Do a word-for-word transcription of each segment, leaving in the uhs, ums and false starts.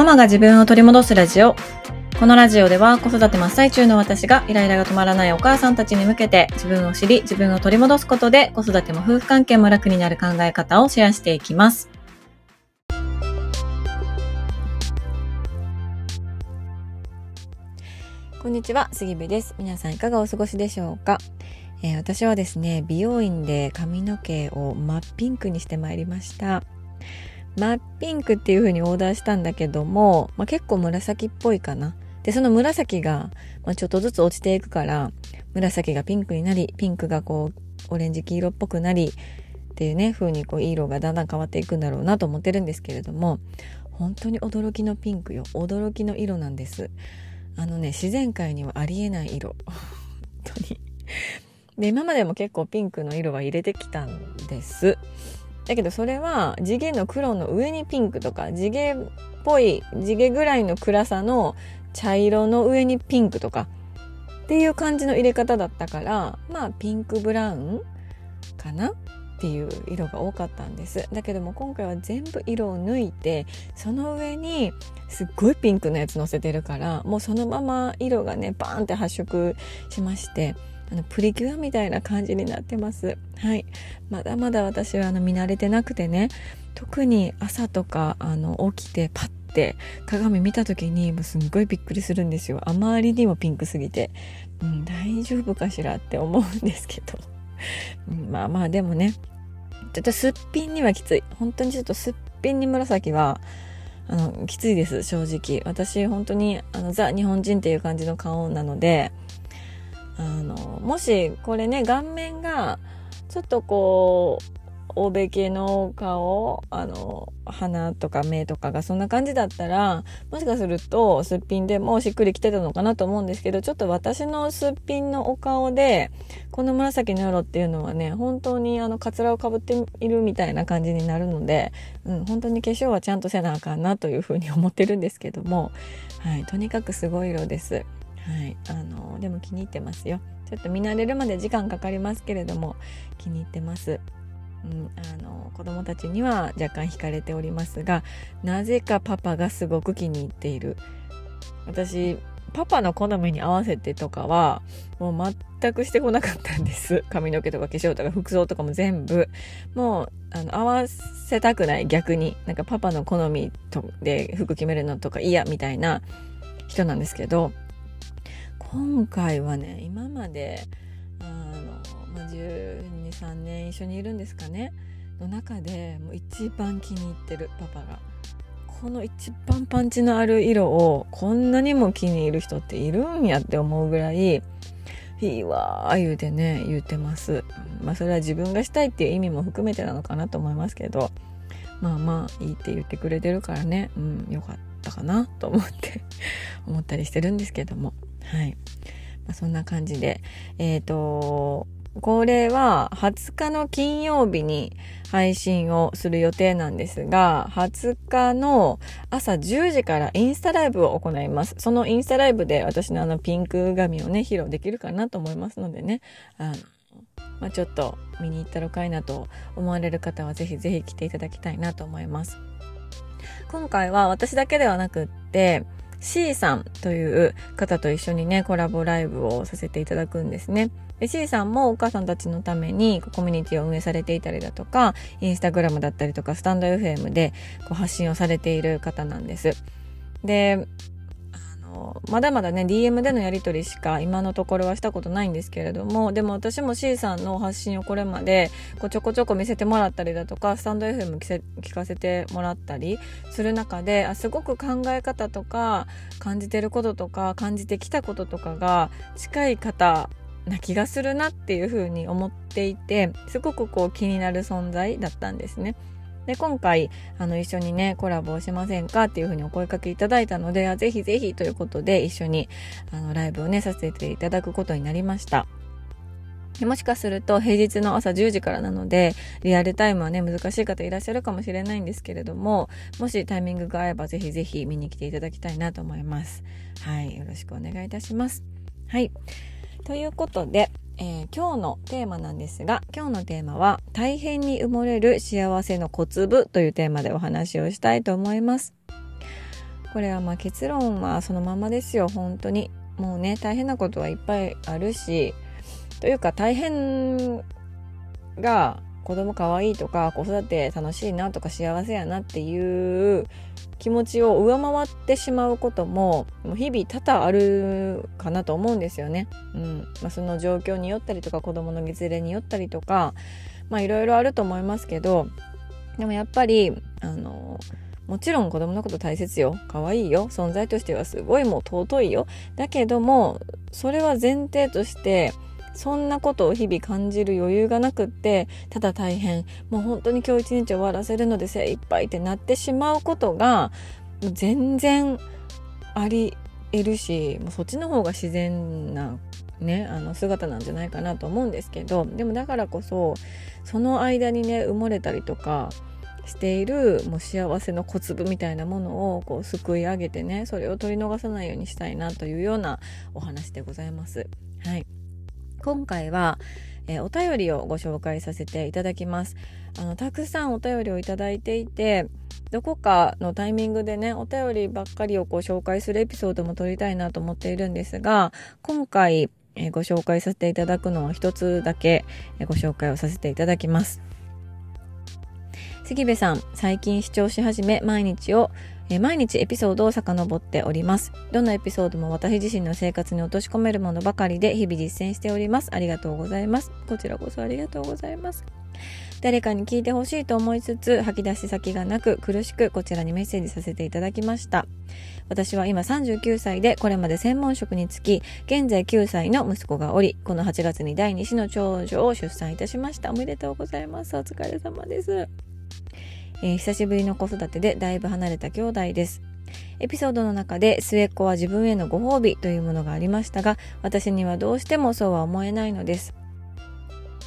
ママが自分を取り戻すラジオ。このラジオでは子育て真っ最中の私がイライラが止まらないお母さんたちに向けて自分を知り自分を取り戻すことで子育ても夫婦関係も楽になる考え方をシェアしていきます。こんにちは、杉部です。皆さんいかがお過ごしでしょうか。えー、私はですね、美容院で髪の毛を真っピンクにしてまいりました。真っピンクっていう風にオーダーしたんだけども、まあ、結構紫っぽいかな。で、その紫が、まあ、ちょっとずつ落ちていくから、紫がピンクになり、ピンクがこうオレンジ黄色っぽくなりっていうね、風にこう色がだんだん変わっていくんだろうなと思ってるんですけれども、本当に驚きのピンクよ。驚きの色なんです。あのね、自然界にはありえない色。本当に。で、今までも結構ピンクの色は入れてきたんです。だけどそれは地毛の黒の上にピンクとか、地毛っぽい地毛ぐらいの暗さの茶色の上にピンクとかっていう感じの入れ方だったから、まあピンクブラウンかなっていう色が多かったんです。だけども今回は全部色を抜いて、その上にすっごいピンクのやつ乗せてるから、もうそのまま色がねバーンって発色しまして、あのプリキュアみたいな感じになってます。はい。まだまだ私はあの見慣れてなくてね、特に朝とかあの起きてパッて鏡見た時にもうすんごいびっくりするんですよ。あまりにもピンクすぎて、うん、大丈夫かしらって思うんですけどまあまあでもね、ちょっとすっぴんにはきつい。本当にちょっとすっぴんに紫はあのきついです、正直。私本当にあのザ・日本人っていう感じの顔なので、あのもしこれね、顔面がちょっとこう欧米系の顔、あの鼻とか目とかがそんな感じだったら、もしかするとすっぴんでもしっくりきてたのかなと思うんですけど、ちょっと私のすっぴんのお顔でこの紫の色っていうのはね、本当にあのカツラをかぶっているみたいな感じになるので、うん、本当に化粧はちゃんとせなあかんなというふうに思ってるんですけども、はい、とにかくすごい色です。はい、あのでも気に入ってますよ。ちょっと見慣れるまで時間かかりますけれども気に入ってます、うん、あの子供たちには若干惹かれておりますが、なぜかパパがすごく気に入っている。私パパの好みに合わせてとかはもう全くしてこなかったんです。髪の毛とか化粧とか服装とかも全部もうあの合わせたくない。逆になんかパパの好みで服決めるのとか嫌みたいな人なんですけど、今回はね、今まであの、まあ、じゅうに、さんねん一緒にいるんですかねの中でもう一番気に入ってる。パパがこの一番パンチのある色をこんなにも気に入る人っているんやって思うぐらいいいわー言うてね、言ってます。まあそれは自分がしたいっていう意味も含めてなのかなと思いますけど、まあまあいいって言ってくれてるからね、うん、よかったかなと思って思ったりしてるんですけども、はい、まあ、そんな感じで、えーと、これははつかの金曜日に配信をする予定なんですが、はつかの朝じゅうじからインスタライブを行います。そのインスタライブで私のあのピンク髪をね、披露できるかなと思いますのでね、あの、まあ、ちょっと見に行ったろかいなと思われる方はぜひぜひ来ていただきたいなと思います。今回は私だけではなくって、C さんという方と一緒にねコラボライブをさせていただくんですね。で C さんもお母さんたちのためにコミュニティを運営されていたりだとか、インスタグラムだったりとかスタンド エフエム でこう発信をされている方なんです。で、あのまだまだね ディーエム でのやり取りしか今のところはしたことないんですけれども、でも私も C さんの発信をこれまでこうちょこちょこ見せてもらったりだとか、スタンド エフエム 聞かせてもらったりする中で、あすごく考え方とか感じてることとか感じてきたこととかが近い方な気がするなっていう風に思っていて、すごくこう気になる存在だったんですね。で今回あの一緒にねコラボをしませんかっていうふうにお声かけいただいたので、ぜひぜひということで一緒にあのライブをねさせていただくことになりました。でもしかすると平日の朝じゅうじからなのでリアルタイムはね難しい方いらっしゃるかもしれないんですけれども、もしタイミングが合えばぜひぜひ見に来ていただきたいなと思います。はい、よろしくお願いいたします。はい、ということで、えー、今日のテーマなんですが、今日のテーマは大変に埋もれる幸せの小粒というテーマでお話をしたいと思います。これはまあ結論はそのままですよ。本当にもうね、大変なことはいっぱいあるし、というか大変が子供可愛いとか子育て楽しいなとか幸せやなっていう気持ちを上回ってしまうことも日々多々あるかなと思うんですよね、うん。まあ、その状況によったりとか子供の月齢によったりとか、まあいろいろあると思いますけど、でもやっぱりあのもちろん子供のこと大切よ、可愛いよ、存在としてはすごいもう尊いよ、だけどもそれは前提としてそんなことを日々感じる余裕がなくって、ただ大変、もう本当に今日一日終わらせるので精一杯ってなってしまうことが全然あり得るし、もうそっちの方が自然な、ね、あの姿なんじゃないかなと思うんですけど、でもだからこそその間にね埋もれたりとかしているもう幸せの小粒みたいなものをこうすくい上げてね、それを取り逃さないようにしたいなというようなお話でございます。はい、今回は、えー、お便りをご紹介させていただきます。あのたくさんお便りをいただいていて、どこかのタイミングでねお便りばっかりをこう紹介するエピソードも撮りたいなと思っているんですが、今回、えー、ご紹介させていただくのは一つだけ、えー、ご紹介をさせていただきます。杉部さん、最近視聴し始め毎日を毎日エピソードを遡っております。どのエピソードも私自身の生活に落とし込めるものばかりで日々実践しております。ありがとうございます。こちらこそありがとうございます。誰かに聞いてほしいと思いつつ吐き出し先がなく苦しく、こちらにメッセージさせていただきました。私は今さんじゅうきゅうさいで、これまで専門職につき現在きゅうさいの息子がおり、このはちがつにだいに子の長女を出産いたしました。おめでとうございます。お疲れ様です。えー、久しぶりの子育てでだいぶ離れた兄弟です。エピソードの中で末っ子は自分へのご褒美というものがありましたが、私にはどうしてもそうは思えないのです。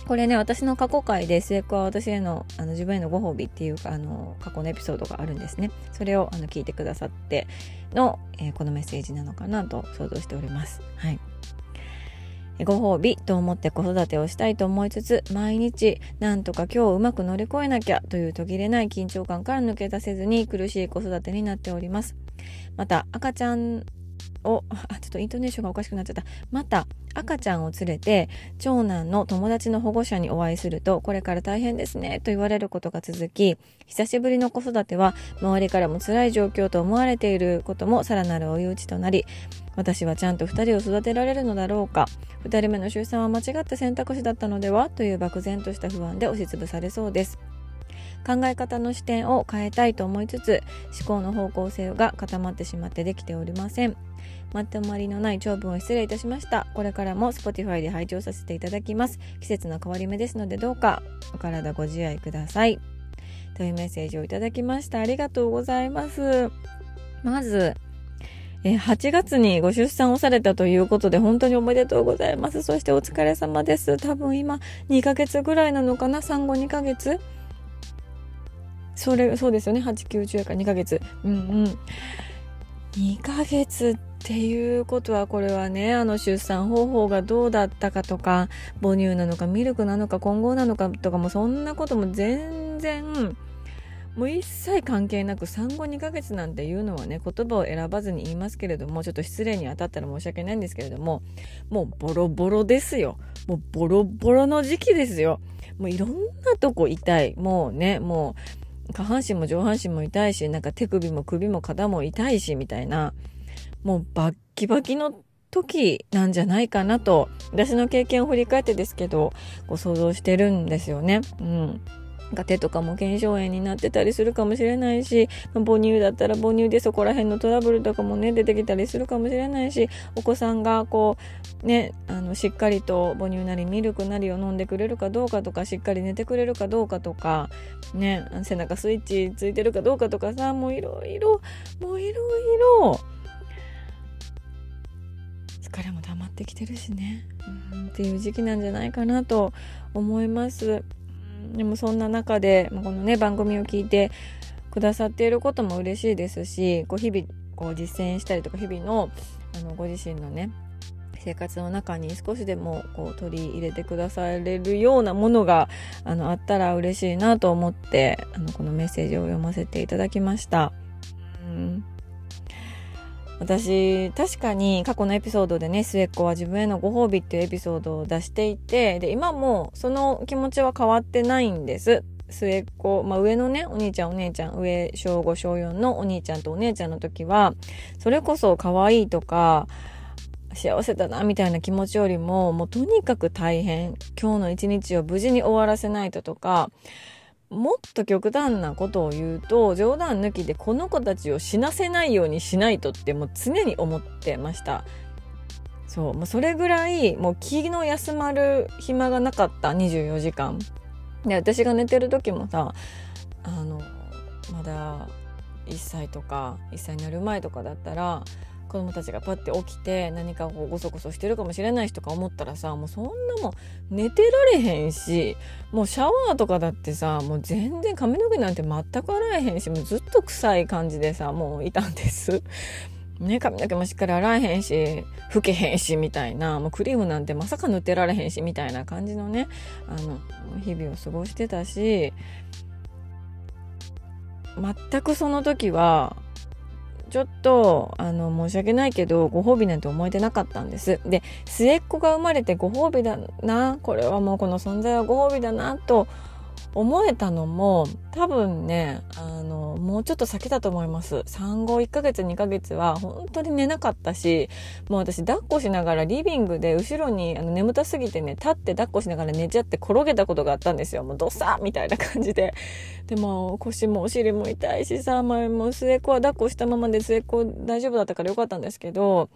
これね、私の過去回で末っ子は私への、あの自分へのご褒美っていうか、あの過去のエピソードがあるんですね。それをあの聞いてくださっての、えー、このメッセージなのかなと想像しております。はい、ご褒美と思って子育てをしたいと思いつつ、毎日なんとか今日をうまく乗り越えなきゃという途切れない緊張感から抜け出せずに苦しい子育てになっております。また赤ちゃんをあちょっとイントネーションがおかしくなっちゃったまた赤ちゃんを連れて長男の友達の保護者にお会いすると、これから大変ですねと言われることが続き、久しぶりの子育ては周りからも辛い状況と思われていることもさらなる追い打ちとなり、私はちゃんとふたりを育てられるのだろうか、ふたりめの出産は間違った選択肢だったのではという漠然とした不安で押しつぶされそうです。考え方の視点を変えたいと思いつつ、思考の方向性が固まってしまってできておりません。まとまりのない長文を失礼いたしました。これからも スポティファイ で拝聴させていただきます。季節の変わり目ですのでどうかお体ご自愛ください。というメッセージをいただきました。ありがとうございます。まずはちがつにご出産をされたということで本当におめでとうございます。そしてお疲れ様です。多分今にかげつぐらいなのかな、産後にかげつ、それそうですよね、はち、きゅう、じゅうからにかげつ、うんうん、にかげつっていうことは、これはね、あの出産方法がどうだったかとか、母乳なのかミルクなのか混合なのかとかもそんなことも全然もう一切関係なく、産後にかげつなんていうのはね、言葉を選ばずに言いますけれども、ちょっと失礼に当たったら申し訳ないんですけれども、もうボロボロですよ。もうボロボロの時期ですよ。もういろんなとこ痛い。もうね、もう下半身も上半身も痛いし、なんか手首も首も肩も痛いしみたいな、もうバッキバキの時なんじゃないかなと、私の経験を振り返ってですけど、こう想像してるんですよね。うん。手とかも腱鞘炎になってたりするかもしれないし、母乳だったら母乳でそこら辺のトラブルとかもね出てきたりするかもしれないし、お子さんがこうね、あのしっかりと母乳なりミルクなりを飲んでくれるかどうかとか、しっかり寝てくれるかどうかとかね、背中スイッチついてるかどうかとかさ、もういろいろもういろいろ疲れも溜まってきてるしね、うんっていう時期なんじゃないかなと思います。でもそんな中でこのね番組を聞いてくださっていることも嬉しいですし、こう日々こう実践したりとか、日々 の, あのご自身のね生活の中に少しでもこう取り入れてくだされるようなものが あ, のあったら嬉しいなと思って、あのこのメッセージを読ませていただきました。うん、私確かに過去のエピソードでね、末っ子は自分へのご褒美っていうエピソードを出していて、で今もその気持ちは変わってないんです。末っ子、まあ、上のねお兄ちゃんお姉ちゃん、上小ご小よんのお兄ちゃんとお姉ちゃんの時はそれこそ可愛いとか幸せだなみたいな気持ちよりも、もうとにかく大変、今日の一日を無事に終わらせないととか、もっと極端なことを言うと冗談抜きでこの子たちを死なせないようにしないとってもう常に思ってました。そう、もうそれぐらいもう気の休まる暇がなかった、にじゅうよじかんで。私が寝てる時もさ、あのまだいっさいとかいっさいになる前とかだったら、子供たちがパッて起きて何かこうゴソゴソしてるかもしれないしとか思ったらさ、もうそんなもん寝てられへんし、もうシャワーとかだってさ、もう全然髪の毛なんて全く洗えへんし、もうずっと臭い感じでさ、もういたんですね。髪の毛もしっかり洗えへんし、拭けへんしみたいな、もうクリームなんてまさか塗ってられへんしみたいな感じのね、あの日々を過ごしてたし、全くその時はちょっとあの申し訳ないけどご褒美なんて思えてなかったんです。で、末っ子が生まれてご褒美だな、これはもうこの存在はご褒美だなと思えたのも多分ね、あのもうちょっと先だと思います。産後いっかげつにかげつは本当に寝なかったし、もう私抱っこしながらリビングで後ろにあの眠たすぎてね、立って抱っこしながら寝ちゃって転げたことがあったんですよ。もうドサーみたいな感じで、でも腰もお尻も痛いしさ、前も末っ子は抱っこしたままで末っ子大丈夫だったからよかったんですけど、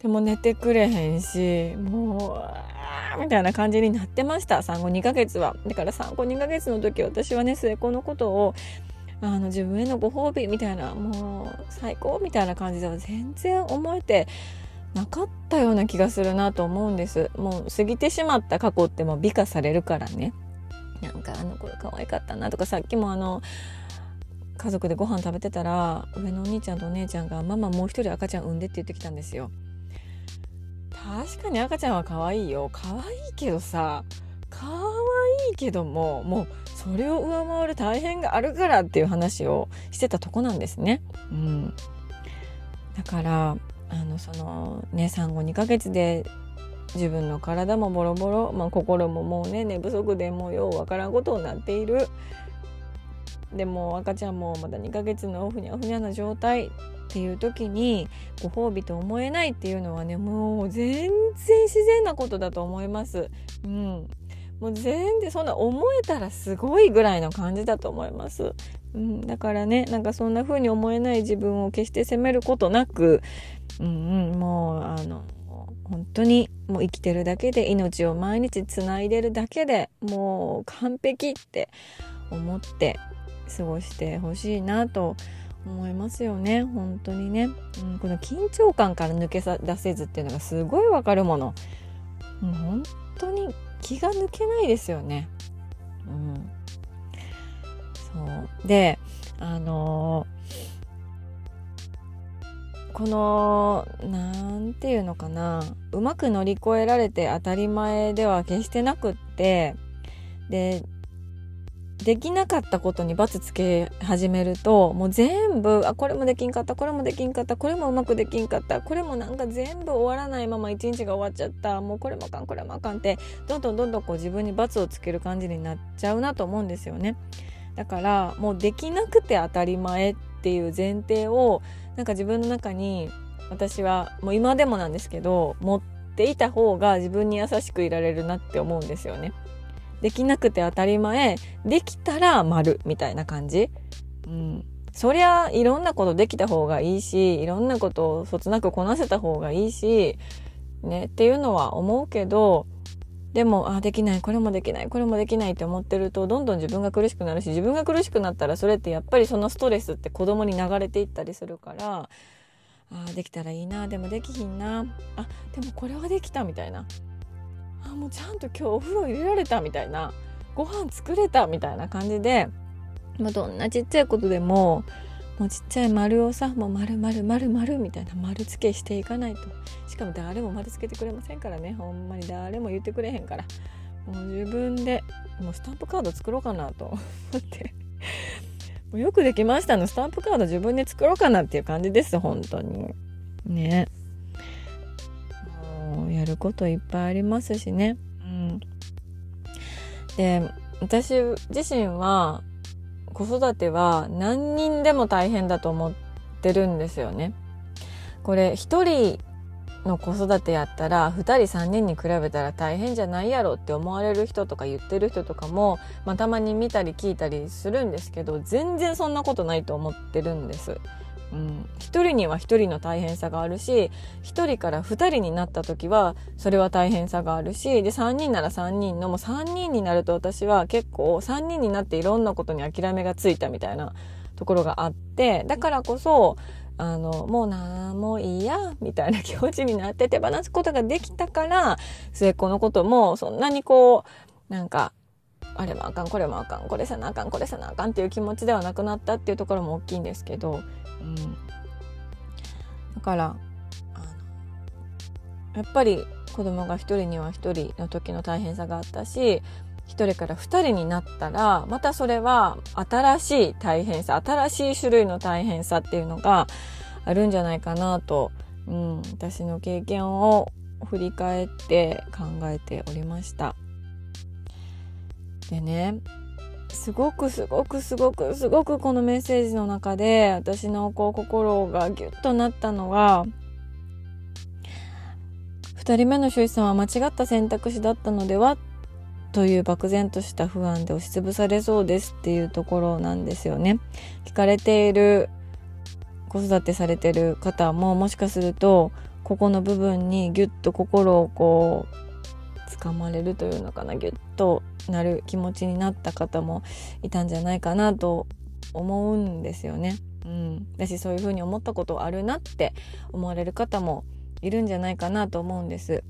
でも寝てくれへんし、もうあーみたいな感じになってました、産後にかげつは。だから産後にかげつの時、私はね末っ子のことをあの自分へのご褒美みたいな、もう最高みたいな感じでは全然思えてなかったような気がするなと思うんです。もう過ぎてしまった過去ってもう美化されるからね。なんかあの頃可愛かったなとか、さっきもあの家族でご飯食べてたら上のお兄ちゃんとお姉ちゃんがママもう一人赤ちゃん産んでって言ってきたんですよ。確かに赤ちゃんは可愛いよ、可愛いけどさ、可愛いけどももうそれを上回る大変があるからっていう話をしてたとこなんですね、うん、だからあのそのね産後にかげつで自分の体もボロボロ、まあ、心ももうね寝不足でもうようわからんことになっている。でも赤ちゃんもまだにかげつのふにゃふにゃな状態っていう時にご褒美と思えないっていうのはね、もう全然自然なことだと思います、うん、もう全然そんな思えたらすごいぐらいの感じだと思います、うん、だからね、なんかそんな風に思えない自分を決して責めることなく、うんうん、もうあの本当にもう生きてるだけで、命を毎日つないでるだけでもう完璧って思って過ごしてほしいなと思いますよね、本当にね、うん、この緊張感から抜け出せずっていうのがすごいわかるもの、もう本当に気が抜けないですよね、うん、そうで、あのー、このなんていうのかな、うまく乗り越えられて当たり前では決してなくって、でできなかったことに罰つけ始めると、もう全部あこれもできんかったこれもできんかったこれもうまくできんかったこれもなんか全部終わらないまま一日が終わっちゃった、もうこれもあかんこれもあかんってどんどんどんどんこう自分に罰をつける感じになっちゃうなと思うんですよね。だからもうできなくて当たり前っていう前提をなんか自分の中に、私はもう今でもなんですけど持っていた方が自分に優しくいられるなって思うんですよね。できなくて当たり前、できたら丸みたいな感じ、うん、そりゃいろんなことできた方がいいし、いろんなことをそつなくこなせた方がいいし、ね、っていうのは思うけど、でもあできないこれもできないこれもできないって思ってるとどんどん自分が苦しくなるし、自分が苦しくなったらそれってやっぱりそのストレスって子供に流れていったりするから、あできたらいいな、でもできひんな、あでもこれはできたみたいな、あもうちゃんと今日お風呂入れられたみたいな、ご飯作れたみたいな感じで、まあ、どんなちっちゃいことでももうちっちゃい丸をさ、もう丸丸丸丸みたいな丸付けしていかないと。しかも誰も丸付けてくれませんからね、ほんまに誰も言ってくれへんから、もう自分でもうスタンプカード作ろうかなと思ってもうよくできましたのスタンプカード自分で作ろうかなっていう感じです、本当に。ね、もうやることいっぱいありますしね、うん、で私自身は子育ては何人でも大変だと思ってるんですよね。これ一人の子育てやったらふたりさんにんに比べたら大変じゃないやろって思われる人とか言ってる人とかも、まあ、たまに見たり聞いたりするんですけど、全然そんなことないと思ってるんです、うん、一人には一人の大変さがあるし、一人から二人になった時はそれは大変さがあるし、で三人なら三人のもう三人になると、私は結構三人になっていろんなことに諦めがついたみたいなところがあって、だからこそあのもうなんもいいやみたいな気持ちになって手放すことができたから、末っ子のこともそんなにこうなんかあれもあかんこれもあかんこれせなあかんこれせなあかんっていう気持ちではなくなったっていうところも大きいんですけど、うん、だからあのやっぱり子供が一人には一人の時の大変さがあったし、一人から二人になったらまたそれは新しい大変さ、新しい種類の大変さっていうのがあるんじゃないかなと、うん、私の経験を振り返って考えておりました。でね、すごくすごくすごくすごくこのメッセージの中で私のこう心がギュッとなったのが、二人目の周一さんは間違った選択肢だったのではという漠然とした不安で押しつぶされそうですっていうところなんですよね。聞かれている子育てされている方ももしかするとここの部分にギュッと心をこう掴まれるというのかな、ギュッとなる気持ちになった方もいたんじゃないかなと思うんですよね、うん、私そういうふうに思ったことあるなって思われる方もいるんじゃないかなと思うんです。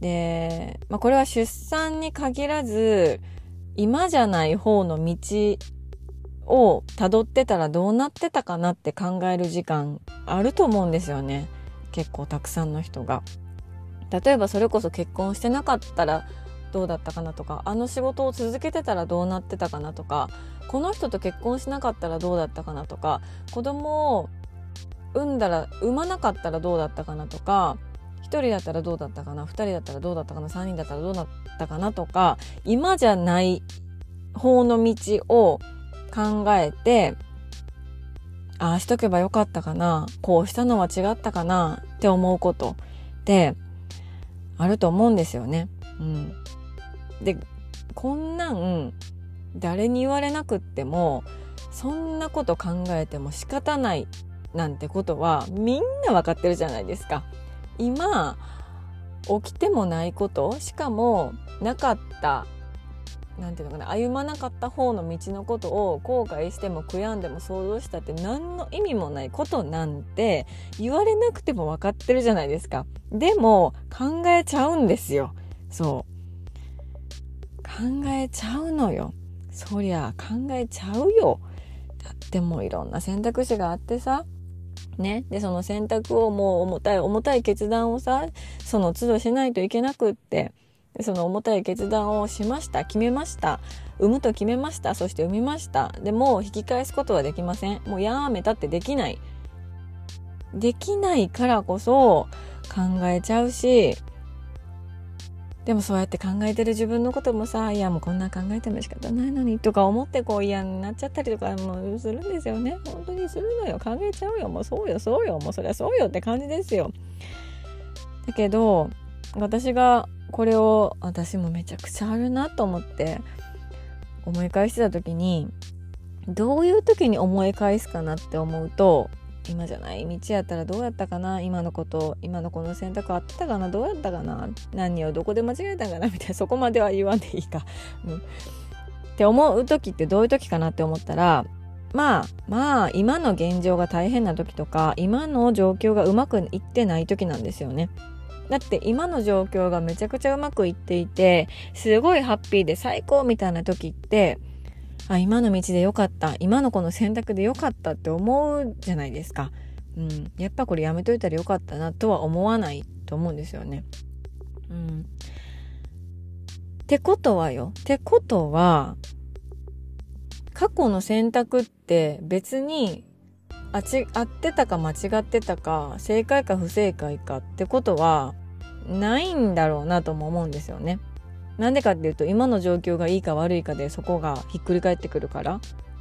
で、まあ、これは出産に限らず今じゃない方の道をたどってたらどうなってたかなって考える時間あると思うんですよね。結構たくさんの人が、例えばそれこそ結婚してなかったらどうだったかなとか、あの仕事を続けてたらどうなってたかなとか、この人と結婚しなかったらどうだったかなとか、子供を産んだら産まなかったらどうだったかなとか、一人だったらどうだったかな、二人だったらどうだったかな、三人だったらどうだったかなとか、今じゃない方の道を考えて、ああしとけばよかったかな、こうしたのは違ったかなって思うことってあると思うんですよね、うん、で、こんなん誰に言われなくってもそんなこと考えても仕方ないなんてことはみんなわかってるじゃないですか。今起きてもないこと、しかもなかったなんていうのかな、歩まなかった方の道のことを後悔しても悔やんでも想像したって何の意味もないことなんて言われなくても分かってるじゃないですか。でも考えちゃうんですよ。そう考えちゃうのよ。そりゃ考えちゃうよ。だってもういろんな選択肢があってさね、でその選択をもう重たい重たい決断をさその都度しないといけなくって、その重たい決断をしました、決めました、産むと決めました、そして産みました。でも引き返すことはできません。もうやめたってできないできないからこそ考えちゃうし、でもそうやって考えてる自分のこともさ、いやもうこんな考えても仕方ないのにとか思ってこう嫌になっちゃったりとかもするんですよね。本当にするのよ。考えちゃうよ。もうそうよそうよもうそりゃそうよって感じですよ。だけど私がこれを私もめちゃくちゃあるなと思って思い返してた時に、どういう時に思い返すかなって思うと、今じゃない道やったらどうやったかな、今のこと今のこの選択あったかな、どうやったかな、何をどこで間違えたかなみたいな、そこまでは言わんでいいか、うん、って思う時ってどういう時かなって思ったら、まあまあ今の現状が大変な時とか、今の状況がうまくいってない時なんですよね。だって今の状況がめちゃくちゃうまくいっていて、すごいハッピーで最高みたいな時って、あ、今の道でよかった、今のこの選択でよかったって思うじゃないですか、うん、やっぱこれやめといたらよかったなとは思わないと思うんですよね、うん、ってことはよってことは過去の選択って別にあち合ってたか間違ってたか正解か不正解かってことはないんだろうなとも思うんですよね。なんでかっていうと今の状況がいいか悪いかでそこがひっくり返ってくるから、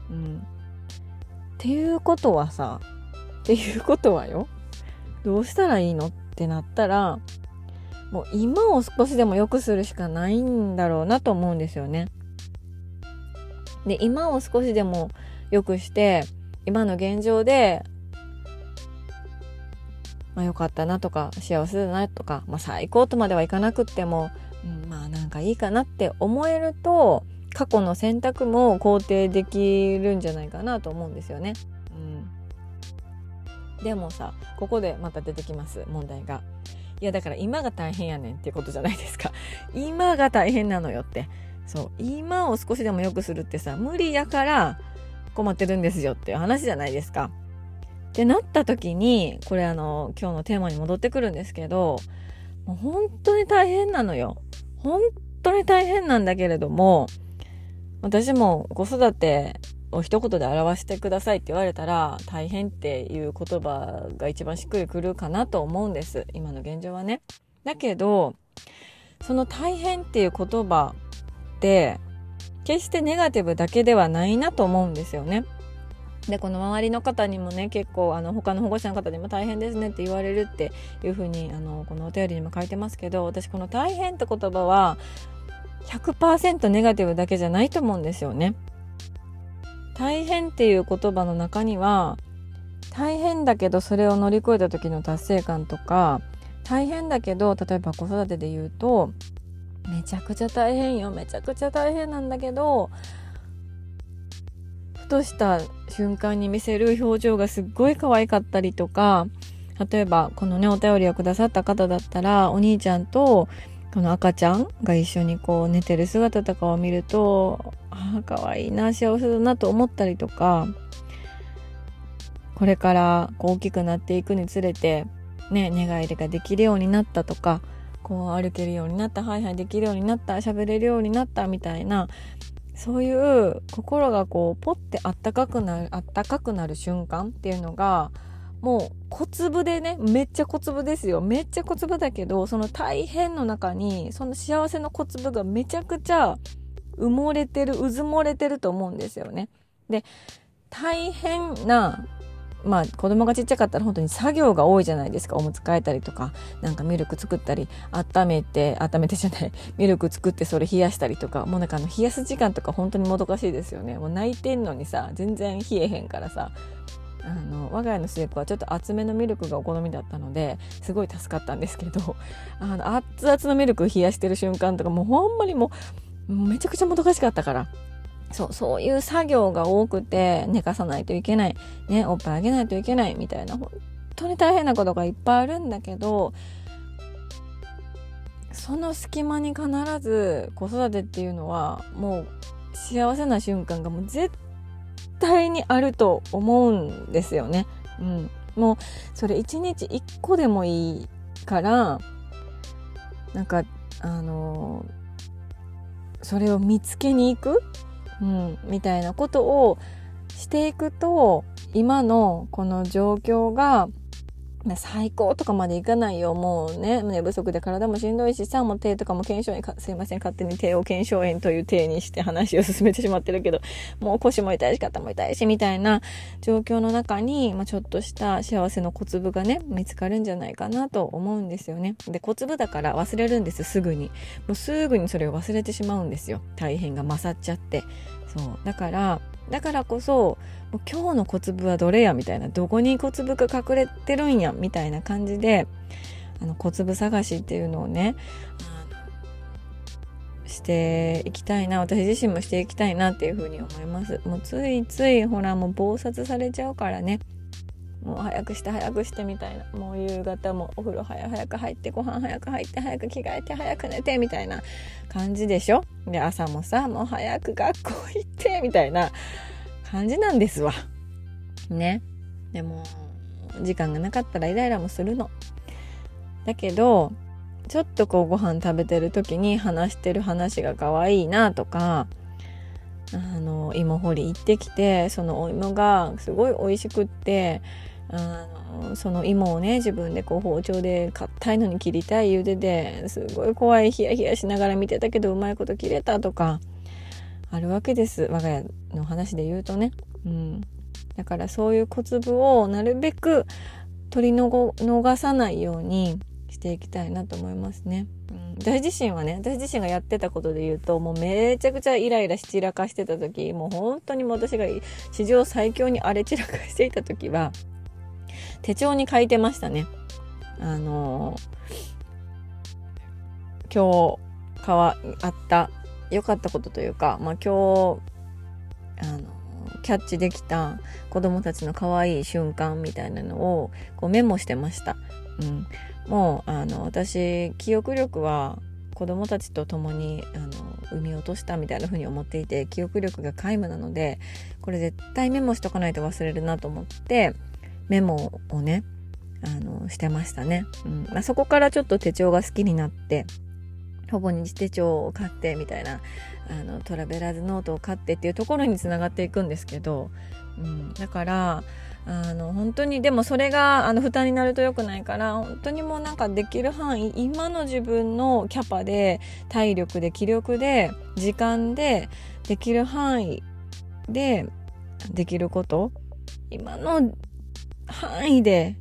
うん、っていうことはさっていうことはよどうしたらいいのってなったらもう今を少しでも良くするしかないんだろうなと思うんですよね。で今を少しでも良くして今の現状で、まあ、良かったなとか幸せだなとか、まあ、最高とまではいかなくっても、うん、まあなんかいいかなって思えると過去の選択も肯定できるんじゃないかなと思うんですよね、うん、でもさここでまた出てきます問題がいやだから今が大変やねんってことじゃないですか今が大変なのよってそう今を少しでも良くするってさ無理やから困ってるんですよっていう話じゃないですか。ってなった時にこれあの今日のテーマに戻ってくるんですけどもう本当に大変なのよ。本当に大変なんだけれども私も子育てを一言で表してくださいって言われたら大変っていう言葉が一番しっくりくるかなと思うんです今の現状はね。だけどその大変っていう言葉って決してネガティブだけではないなと思うんですよね。でこの周りの方にもね結構あの他の保護者の方にも大変ですねって言われるっていうふうにあのこのお便りにも書いてますけど私この大変って言葉は ひゃくパーセント ネガティブだけじゃないと思うんですよね。大変っていう言葉の中には大変だけどそれを乗り越えた時の達成感とか大変だけど例えば子育てで言うとめちゃくちゃ大変よめちゃくちゃ大変なんだけどふとした瞬間に見せる表情がすっごい可愛かったりとか例えばこのねお便りをくださった方だったらお兄ちゃんとこの赤ちゃんが一緒にこう寝てる姿とかを見るとああ可愛いな幸せだなと思ったりとかこれからこう大きくなっていくにつれてね寝返りができるようになったとかこう歩けるようになったハイハイできるようになった喋れるようになったみたいなそういう心がこうポッてあったかくなるあったかくなる瞬間っていうのがもう小粒でねめっちゃ小粒ですよめっちゃ小粒だけどその大変の中にその幸せの小粒がめちゃくちゃ埋もれてるうずもれてると思うんですよね。で大変なまあ子供がちっちゃかったら本当に作業が多いじゃないですか。おむつ替えたりとかなんかミルク作ったり温めて温めてじゃないミルク作ってそれ冷やしたりとかもうなんかあの冷やす時間とか本当にもどかしいですよね。もう泣いてんのにさ全然冷えへんからさあの我が家の末っ子はちょっと厚めのミルクがお好みだったのですごい助かったんですけどあの熱々のミルク冷やしてる瞬間とかもうほんまにもうめちゃくちゃもどかしかったからそう、そういう作業が多くて寝かさないといけない、ね、おっぱいあげないといけないみたいな本当に大変なことがいっぱいあるんだけどその隙間に必ず子育てっていうのはもう幸せな瞬間がもう絶対にあると思うんですよね、うん、もうそれいちにちいっこでもいいからなんかあのそれを見つけに行くうん、みたいなことをしていくと今のこの状況が最高とかまでいかないよもうね寝不足で体もしんどいしさもう手とかも腱鞘炎すいません勝手に手を腱鞘炎という手にして話を進めてしまってるけどもう腰も痛いし肩も痛いしみたいな状況の中に、まあ、ちょっとした幸せの小粒がね見つかるんじゃないかなと思うんですよね。で小粒だから忘れるんですすぐにもうすぐにそれを忘れてしまうんですよ大変が勝っちゃってそうだからだからこそもう今日の小粒はどれやみたいなどこに小粒が隠れてるんやみたいな感じであの小粒探しっていうのをねしていきたいな私自身もしていきたいなっていうふうに思います。もうついついほらもう忙殺されちゃうからねもう早くして早くしてみたいなもう夕方もお風呂早早く入ってご飯早く入って早く着替えて早く寝てみたいな感じでしょ。で朝もさもう早く学校行ってみたいな感じなんですわね。でも時間がなかったらイライラもするのだけどちょっとこうご飯食べてる時に話してる話が可愛いなとかあの芋掘り行ってきて、そのお芋がすごい美味しくって、あのその芋をね自分でこう包丁で硬いのに切りたい茹でで、すごい怖いヒヤヒヤしながら見てたけど、うまいこと切れたとかあるわけです、我が家の話で言うとね、うん、だからそういう小粒をなるべく取りのご逃さないようにしていきたいなと思いますね、うん、私自身はね、私自身がやってたことで言うと、もうめちゃくちゃイライラし散らかしてた時、もう本当に私が史上最強に荒れ散らかしていた時は手帳に書いてましたね。あのー、今日かわあった良かったことというか、まあ、今日あのキャッチできた子どもたちの可愛い瞬間みたいなのをこうメモしてました、うん、もうあの私記憶力は子どもたちと共にあの産み落としたみたいな風に思っていて、記憶力が皆無なので、これ絶対メモしとかないと忘れるなと思ってメモをねあのしてましたね、うんまあ、そこからちょっと手帳が好きになって、ほぼ日手帳を買ってみたいな、あのトラベラーズノートを買ってっていうところにつながっていくんですけど、うん、だからあの本当にでもそれがあの負担になると良くないから、本当にもうなんかできる範囲、今の自分のキャパで体力で気力で時間でできる範囲でできること、今の範囲で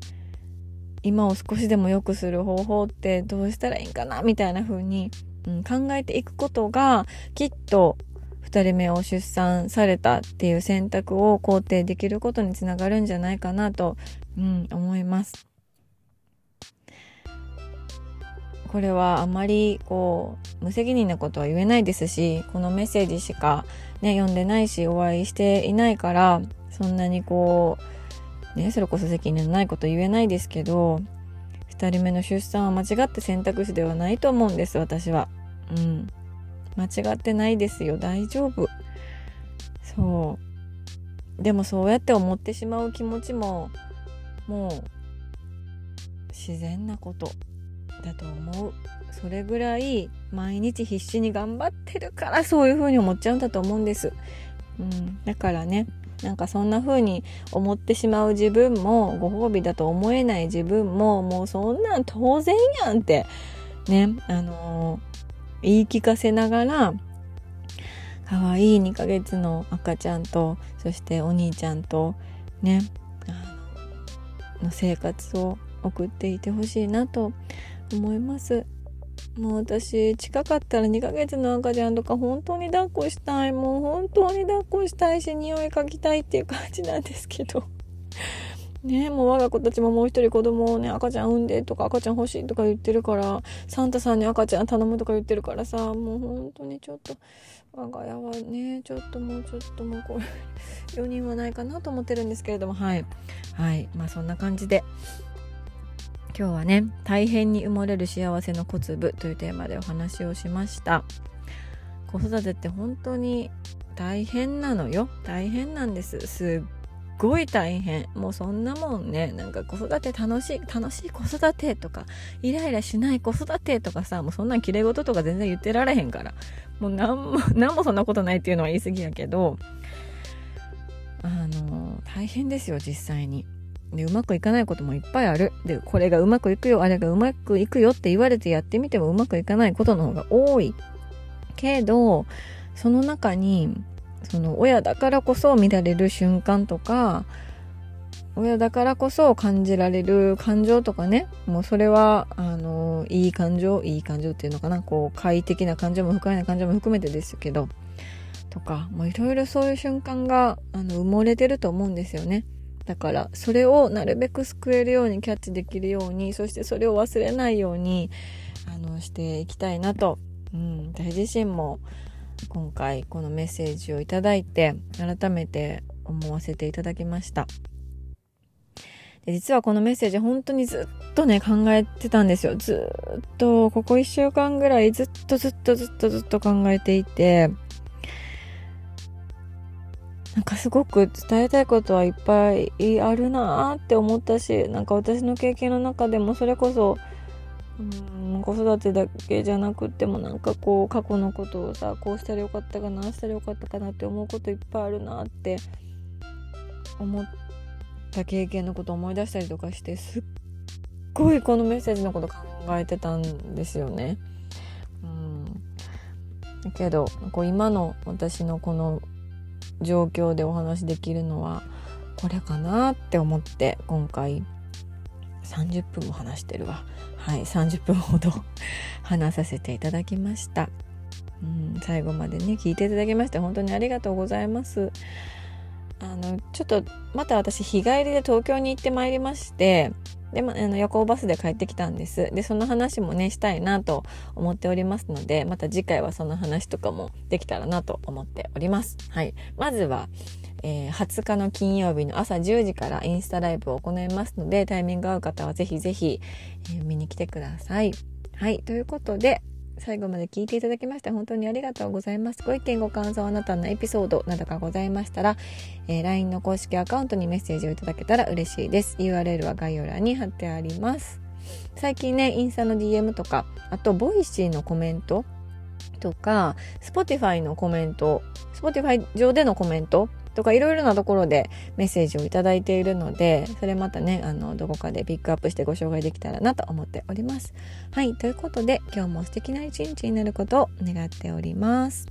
今を少しでも良くする方法ってどうしたらいいんかなみたいな風に、うん、考えていくことがきっとふたりめを出産されたっていう選択を肯定できることにつながるんじゃないかなと、うん、思います。これはあまりこう無責任なことは言えないですし、このメッセージしか、ね、読んでないしお会いしていないから、そんなにこうね、それこそ責任のないこと言えないですけど、ふたりめの出産は間違って選択肢ではないと思うんです、私は、うん、間違ってないですよ、大丈夫。そうでもそうやって思ってしまう気持ちももう自然なことだと思う。それぐらい毎日必死に頑張ってるから、そういう風に思っちゃうんだと思うんです、うん、だからね、なんかそんな風に思ってしまう自分も、ご褒美だと思えない自分も、もうそんなん当然やんってね、あのー、言い聞かせながら、可愛いにかげつの赤ちゃんと、そしてお兄ちゃんとね、あの、の生活を送っていてほしいなと思います。もう私近かったらにかげつの赤ちゃんとか本当に抱っこしたい、もう本当に抱っこしたいし、匂い嗅ぎたいっていう感じなんですけどね、もう我が子たちももう一人子供をね、赤ちゃん産んでとか赤ちゃん欲しいとか言ってるから、サンタさんに赤ちゃん頼むとか言ってるからさ、もう本当にちょっと我が家はね、ちょっともうちょっともうこれよにんはないかなと思ってるんですけれども、はいはいまあそんな感じで、今日はね、大変に埋もれる幸せの小粒というテーマでお話をしました。子育てって本当に大変なのよ。大変なんです。すっごい大変。もうそんなもんね、なんか子育て楽しい、楽しい子育てとか、イライラしない子育てとかさ、もうそんな綺麗事とか全然言ってられへんから。もうなんも、なんもそんなことないっていうのは言い過ぎやけど、あの、大変ですよ、実際に。でうまくいかないこともいっぱいある。でこれがうまくいくよ、あれがうまくいくよって言われてやってみてもうまくいかないことの方が多いけど、その中にその親だからこそ見られる瞬間とか、親だからこそ感じられる感情とかね、もうそれはあのいい感情いい感情っていうのかな、こう快適な感情も不快な感情も含めてですけどとか、もういろいろそういう瞬間があの埋もれてると思うんですよね。だからそれをなるべく救えるように、キャッチできるように、そしてそれを忘れないようにあのしていきたいなと、うん、私自身も今回このメッセージをいただいて改めて思わせていただきました。で実はこのメッセージ本当にずっとね考えてたんですよ。ずっとここいっしゅうかんぐらいずっとずっとずっとずっと考えていて、なんかすごく伝えたいことはいっぱいあるなーって思ったし、なんか私の経験の中でもそれこそうん、子育てだけじゃなくってもなんかこう過去のことをさ、こうしたらよかったかな、あしたらよかったかなって思うこといっぱいあるなって思った経験のことを思い出したりとかして、すっごいこのメッセージのこと考えてたんですよね。うん、けどこう今の私のこの状況でお話できるのはこれかなって思って、今回さんじゅっぷんも話してるわ。はい、さんじゅっぷんほど話させていただきました。うん、最後までね聞いていただきまして本当にありがとうございます。あのちょっとまた私日帰りで東京に行ってまいりまして、で、ま、あの夜行バスで帰ってきたんです。でその話もねしたいなと思っておりますので、また次回はその話とかもできたらなと思っております。はい、まずはえー、はつかの金曜日の朝じゅうじからインスタライブを行いますので、タイミング合う方はぜひぜひ、えー、見に来てください。はい、ということで最後まで聞いていただきまして本当にありがとうございます。ご意見ご感想、あなたのエピソードなどがございましたら、えー、ライン の公式アカウントにメッセージをいただけたら嬉しいです。 ユーアールエル は概要欄に貼ってあります。最近ねインスタの ディーエム とか、あとボイシーのコメントとか Spotify のコメント Spotify 上でのコメントとかいろいろなところでメッセージをいただいているので、それまたねあのどこかでピックアップしてご紹介できたらなと思っております。はい、ということで今日も素敵な一日になることを願っております。